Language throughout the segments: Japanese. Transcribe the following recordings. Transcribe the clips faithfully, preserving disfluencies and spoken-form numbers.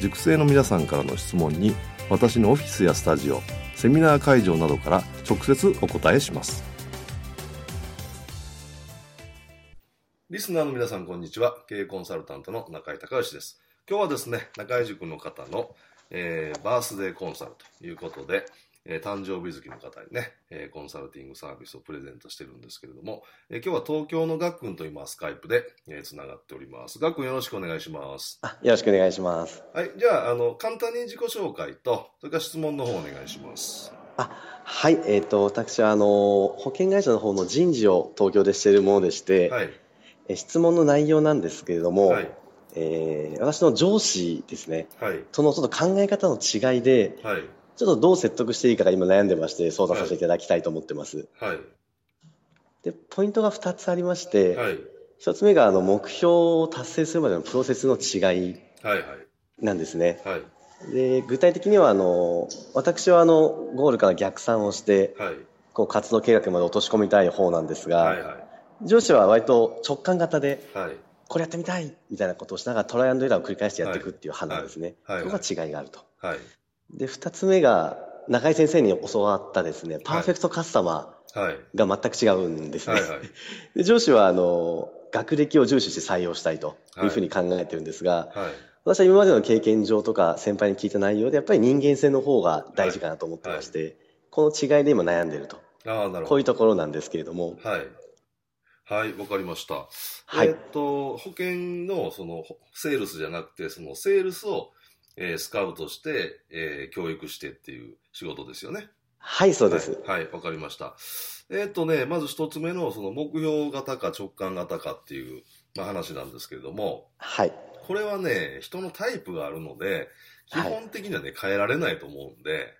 塾生の皆さんからの質問に私のオフィスやスタジオ、セミナー会場などから直接お答えします。リスナーの皆さんこんにちは、経営コンサルタントの中井孝義です。今日はですね、中井塾の方の、えー、バースデーコンサルということで、えー、誕生日月の方にね、えー、コンサルティングサービスをプレゼントしてるんですけれども、えー、今日は東京のガックンと今スカイプで、えー、つながっております。ガックンよろしくお願いします。あ、よろしくお願いします。はい、じゃあ、あの簡単に自己紹介とそれから質問の方お願いします。あ、はい、えーと、私はあの保険会社の方の人事を東京でしているものでして、はい、え質問の内容なんですけれども、はい、えー、私の上司ですね、はい、とのちょっと考え方の違いで、はい、ちょっとどう説得していいかが今悩んでまして相談させていただきたいと思ってます、はい、でポイントがふたつありまして、はい、ひとつめがあの目標を達成するまでのプロセスの違いなんですね、はいはい、で具体的にはあの私はあのゴールから逆算をして、はい、こう活動計画まで落とし込みたい方なんですが、はいはい、上司は割と直感型で、はい、これやってみたいみたいなことをしながらトライアンドエラーを繰り返してやっていくっていう判断ですね、はいはいはい、そこが違いがあると、はい、でふたつめが中井先生に教わったですね、パーフェクトカスタマーが全く違うんですね、はいはいはい、で上司はあの学歴を重視して採用したいというふうに考えてるんですが、はいはい、私は今までの経験上とか先輩に聞いた内容でやっぱり人間性の方が大事かなと思ってまして、はいはい、この違いで今悩んでると、あ、なるほど、こういうところなんですけれども、はいはい、わかりました、はい、えー、っと保険のそのセールスじゃなくてそのセールスをえー、スカウトして、えー、教育してっていう仕事ですよね。はい、そうです。はい、わかりました。えー、っとね、まず一つ目のその目標型か直感型かっていう、まあ、話なんですけれども、はい。これはね、人のタイプがあるので、基本的にはね、はい、変えられないと思うんで、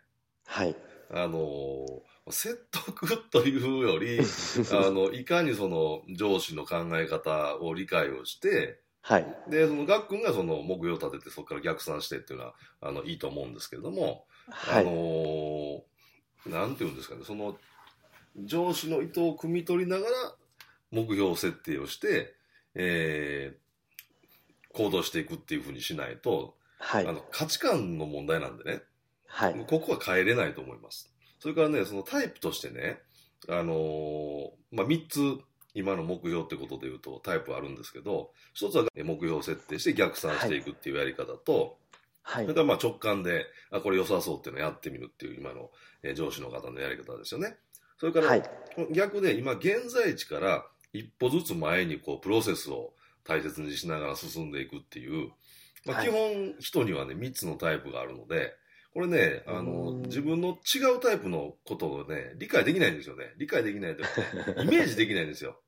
はい。あのー、説得というより、あの、いかにその上司の考え方を理解をして、はい、でそのガックンがその目標を立ててそこから逆算してっていうのはあのいいと思うんですけれども、はい、あのなんていうんですかね、その上司の意図を汲み取りながら目標設定をして、えー、行動していくっていうふうにしないと、はい、あの価値観の問題なんでね、はい、ここは変えれないと思います。それからね、そのタイプとしてね、あの、まあ、みっつ今の目標ってことでいうとタイプあるんですけど、一つは目標を設定して逆算していくっていうやり方と、はい、それからまあ直感で、あ、これ良さそうっていうのをやってみるっていう今の上司の方のやり方ですよね。それから逆で今現在地から一歩ずつ前にこうプロセスを大切にしながら進んでいくっていう、まあ、基本人にはねみっつのタイプがあるので、これね、あの自分の違うタイプのことをね理解できないんですよね。理解できないというかイメージできないんですよ、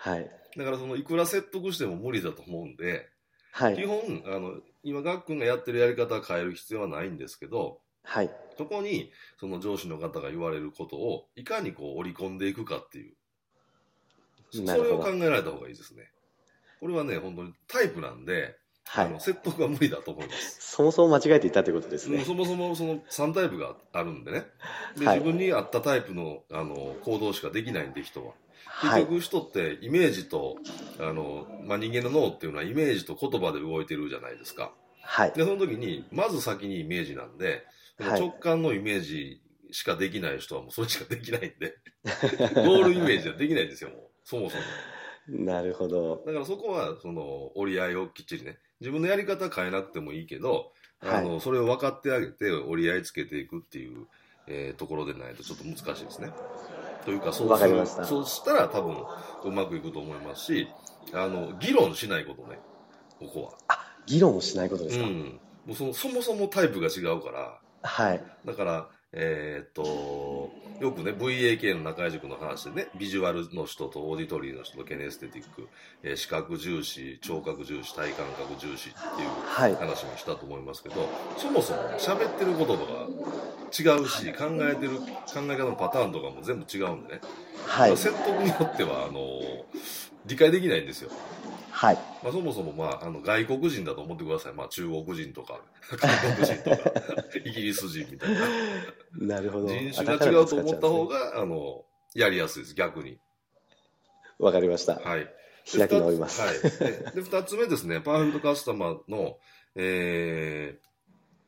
はい、だからそのいくら説得しても無理だと思うんで、はい、基本あの今ガックンがやってるやり方は変える必要はないんですけど、はい、そこにその上司の方が言われることをいかにこう織り込んでいくかっていう、それを考えられた方がいいですね。これはね本当にタイプなんで、はい、あの説得は無理だと思います。そもそも間違えていたということですね。そもそもそのさんタイプがあるんでね、で、はい、自分に合ったタイプ の, あの行動しかできないんで人は、はい、結局人ってイメージとあの、まあ、人間の脳っていうのはイメージと言葉で動いてるじゃないですか、はい、でその時にまず先にイメージなんで、はい、直感のイメージしかできない人はもうそれしかできないんでゴールイメージはできないんですよ、もうそもそも。なるほど。だからそこはその折り合いをきっちりね、自分のやり方変えなくてもいいけど、あの、はい、それを分かってあげて折り合いつけていくっていう、えー、ところでないとちょっと難しいですね。というかそうする、そうしたら多分うまくいくと思いますし、あの議論しないことね、ここは。あ、議論をしないことですか。うん、もうそのそもそもタイプが違うから。はい。だからえー、っとよくね ブイエーケー の中井塾の話でね、ビジュアルの人とオーディトリーの人とキネステティック、えー、視覚重視、聴覚重視、体感覚重視っていう話もしたと思いますけど、はい、そもそも喋ってることとか違うし、考えてる考え方のパターンとかも全部違うんでね、はい、説得によってはあの理解できないんですよ。はい。まあ、そもそも、まあ、あの外国人だと思ってください、まあ、中国人とか韓国人とかイギリス人みたいな、 なるほど、人種が違うと思った方があ、あのやりやすいです、逆に。わかりました。はい、開き直ります。はい、でふたつめですね、パーフェクトカスタマーの、え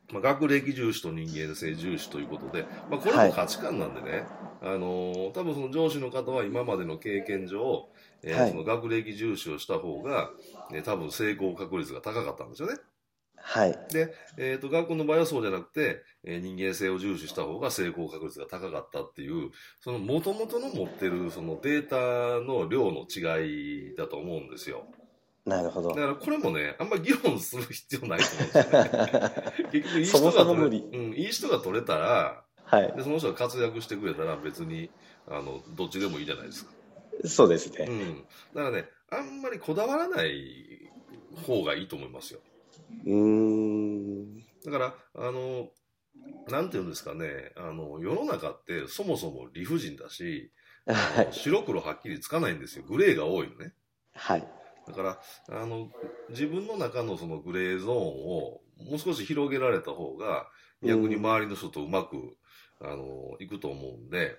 ーまあ、学歴重視と人間性重視ということで、まあ、これも価値観なんでね、はい、あの多分その上司の方は今までの経験上、えーはい、その学歴重視をした方が、えー、多分成功確率が高かったんですよね。はい。で、えーと、学校の場合はそうじゃなくて、えー、人間性を重視した方が成功確率が高かったっていう、その元々の持ってるそのデータの量の違いだと思うんですよ。なるほど。だからこれもね、あんまり議論する必要ないと思うんですよね。結局いい人が取れ、そもそも無理。うん、いい人が取れたら、はい、でその人が活躍してくれたら別にあのどっちでもいいじゃないですか。そうですね。うん、だからね、あんまりこだわらない方がいいと思いますよ。うーん。だからあのなんていうんですかね、あの世の中ってそもそも理不尽だし、はい、白黒はっきりつかないんですよ。グレーが多いのね。はい。だからあの自分の中のそのグレーゾーンをもう少し広げられた方が逆に周りの人とうまくあのいくと思うんで、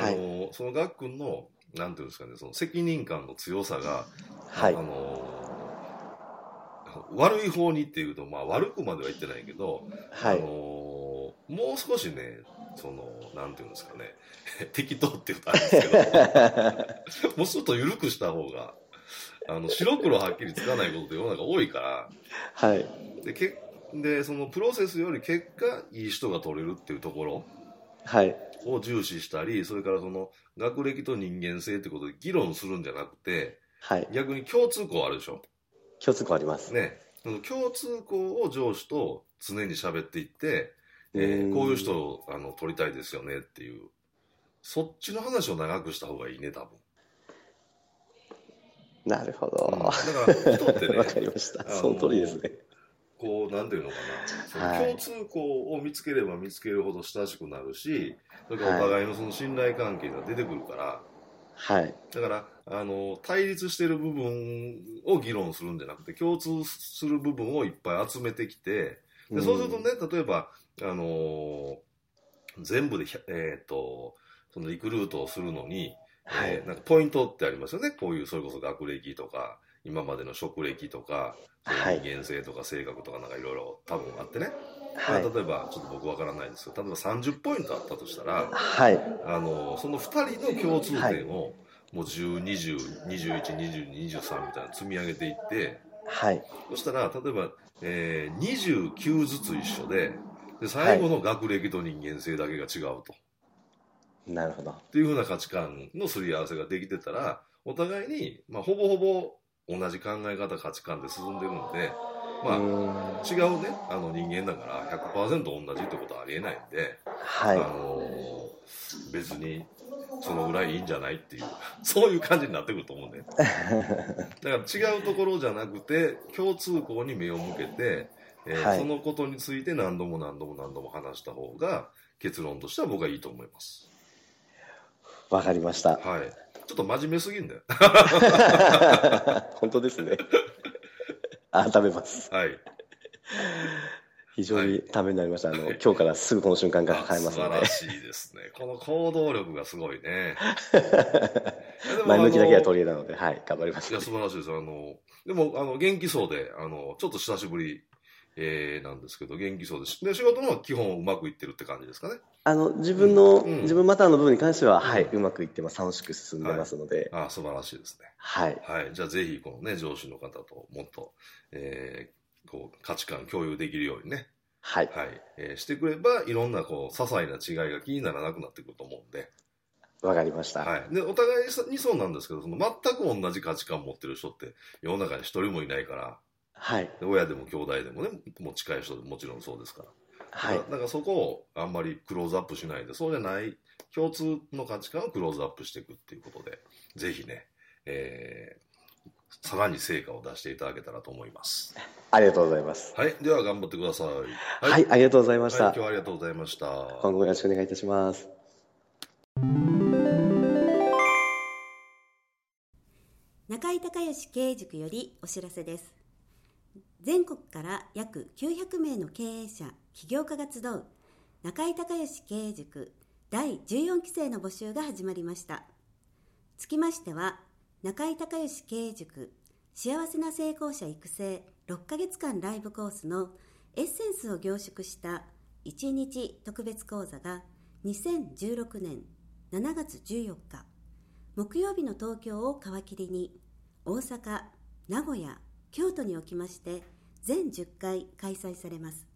あの、はい、そのガックンのなんていうんですかね、その責任感の強さが、はい、あの悪い方にっていうと、まあ、悪くまでは言ってないけど、はい、あのもう少しね、そのなんていうんですかね適当って言うとあれですけどもうちょっと緩くした方があの白黒はっきりつかないことって世の中多いから、はい、でけでそのプロセスより結果いい人が取れるっていうところ、はい、を重視したり、それからその学歴と人間性ってことで議論するんじゃなくて、はい、逆に共通項あるでしょ。共通項ありますね。共通項を上司と常に喋っていって、えー、こういう人をあの取りたいですよねっていう、そっちの話を長くした方がいいね、多分。なるほど、うん、だから人ってねわかりました、その通りですね。こうなんていうのかな、はい、共通項を見つければ見つけるほど親しくなるし、それからお互いのその信頼関係が出てくるから、はい、だからあの対立してる部分を議論するんじゃなくて共通する部分をいっぱい集めてきて、でそうするとね、例えばあの全部で、えー、とそのリクルートをするのに、はい、えー、なんかポイントってありますよね。こういうそれこそ学歴とか今までの職歴とか人間性とか性格とかなんかいろいろ多分あってね、はい、まあ、例えばちょっと僕わからないですけど、例えばさんじゅっポイントあったとしたら、はい、あのそのふたりの共通点をもうじゅう、にじゅう、にじゅういち、にじゅうに、にじゅうさんみたいな積み上げていって、はい、そしたら例えば、えー、にじゅうきゅうずつ一緒で、で最後の学歴と人間性だけが違うと、はい、なるほどっていうふうな価値観のすり合わせができてたらお互いに、まあ、ほぼほぼ同じ考え方価値観で進んでるので、まあ、違うね、あの人間だから ひゃくパーセント 同じってことはありえないんで、はい、あの別にそのぐらいいいんじゃないっていうそういう感じになってくると思うんで、だから違うところじゃなくて共通項に目を向けて、えーはい、そのことについて何度も何度も何度も話した方が結論としては僕はいいと思います。わかりました。はい、ちょっと真面目すぎんだよ本当ですね。あ、食べます、はい、非常にためになりました。あの今日からすぐこの瞬間から変えますので素晴らしいですね。この行動力がすごいね前向きだけは取り柄なので、はい、頑張ります、ね、いや素晴らしいです。あのでもあの元気そうで、あのちょっと久しぶり、えー、なんですけど元気そうです。で仕事も基本うまくいってるって感じですかね。あの自分の、うん、自分マターの部分に関しては、うん、はい、うまくいってます。楽しく進んでますので、はい、ああ素晴らしいですね。はい、はい、じゃあぜひこのね上司の方ともっと、えこう価値観共有できるようにね、はいはい、えー、してくればいろんなこう些細な違いが気にならなくなってくると思うんで。わかりました、はい、でお互いにそうなんですけど、その全く同じ価値観持ってる人って世の中に一人もいないから、はい、で親でも兄弟でもね、もう近い人でもちろんそうですから、はい、だからそこをあんまりクローズアップしないで、そうじゃない共通の価値観をクローズアップしていくっていうことで、ぜひね、えー、さらに成果を出していただけたらと思います。ありがとうございます、はい、では頑張ってください。はい、はい、ありがとうございました、はい、今日はありがとうございました。今後よろしくお願いいたします。中井孝義経営塾よりお知らせです。全国から約きゅうひゃくめいの経営者・起業家が集う中井孝義経営塾だいじゅうよんきせいの募集が始まりました。つきましては、中井孝義経営塾幸せな成功者育成ろっかげつかんライブコースのエッセンスを凝縮したいちにち特別講座がにせんじゅうろくねんしちがつじゅうよっか木曜日の東京を皮切りに大阪、名古屋、京都におきまして全じゅっかい開催されます。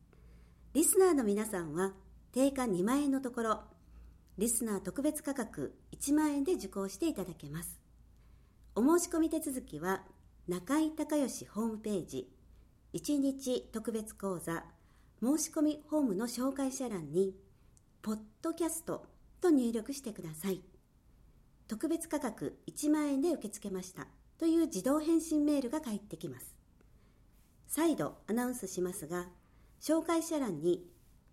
リスナーの皆さんは定価にまんえんのところ、リスナー特別価格いちまんえんで受講していただけます。お申し込み手続きは中井孝義ホームページいちにち特別講座申し込みホームの紹介者欄にポッドキャストと入力してください。特別価格いちまんえんで受け付けましたという自動返信メールが返ってきます。再度アナウンスしますが、紹介者欄に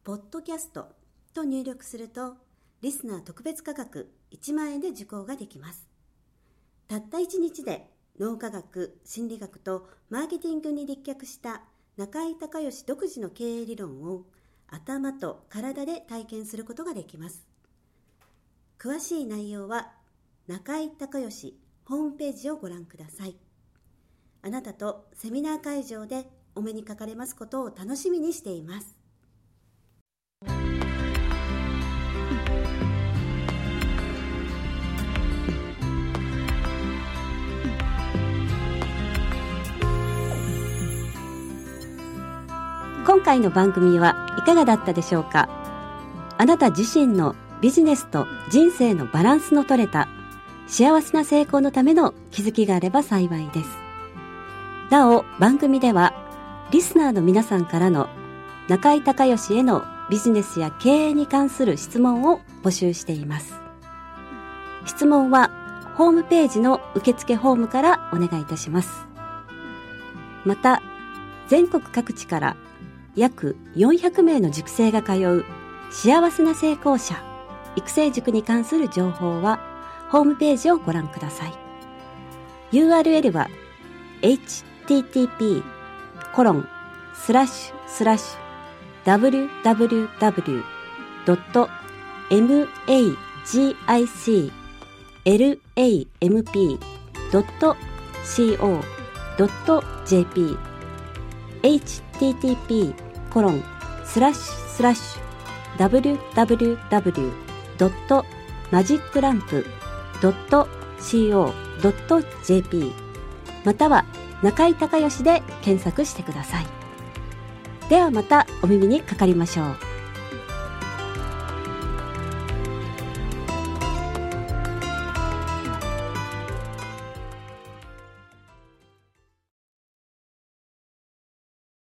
ポッドキャストと入力するとリスナー特別価格いちまんえんで受講ができます。たったいちにちで脳科学、心理学とマーケティングに立脚した中井孝義独自の経営理論を頭と体で体験することができます。詳しい内容は中井孝義ホームページをご覧ください。あなたとセミナー会場でお目にかかれますことを楽しみにしています。今回の番組はいかがだったでしょうか。あなた自身のビジネスと人生のバランスの取れた幸せな成功のための気づきがあれば幸いです。なお、番組ではリスナーの皆さんからの中井孝義へのビジネスや経営に関する質問を募集しています。質問はホームページの受付フォームからお願いいたします。また、全国各地から約よんひゃくめいの塾生が通う幸せな成功者育成塾に関する情報はホームページをご覧ください。 ユーアールエル は エイチティーティーピー コロン スラッシュ スラッシュ ダブリュー ダブリュー ダブリュー ドット エム エイチ アイ シー エル エー エム ピー ドット シー オー ドット ジェーピー エイチティーティーピー コロン スラッシュ スラッシュ ダブリュー ダブリュー ダブリュー ドット マジックランプ ドット シーオー ドット ジェーピー または中井孝義で検索してください。ではまたお耳にかかりましょう。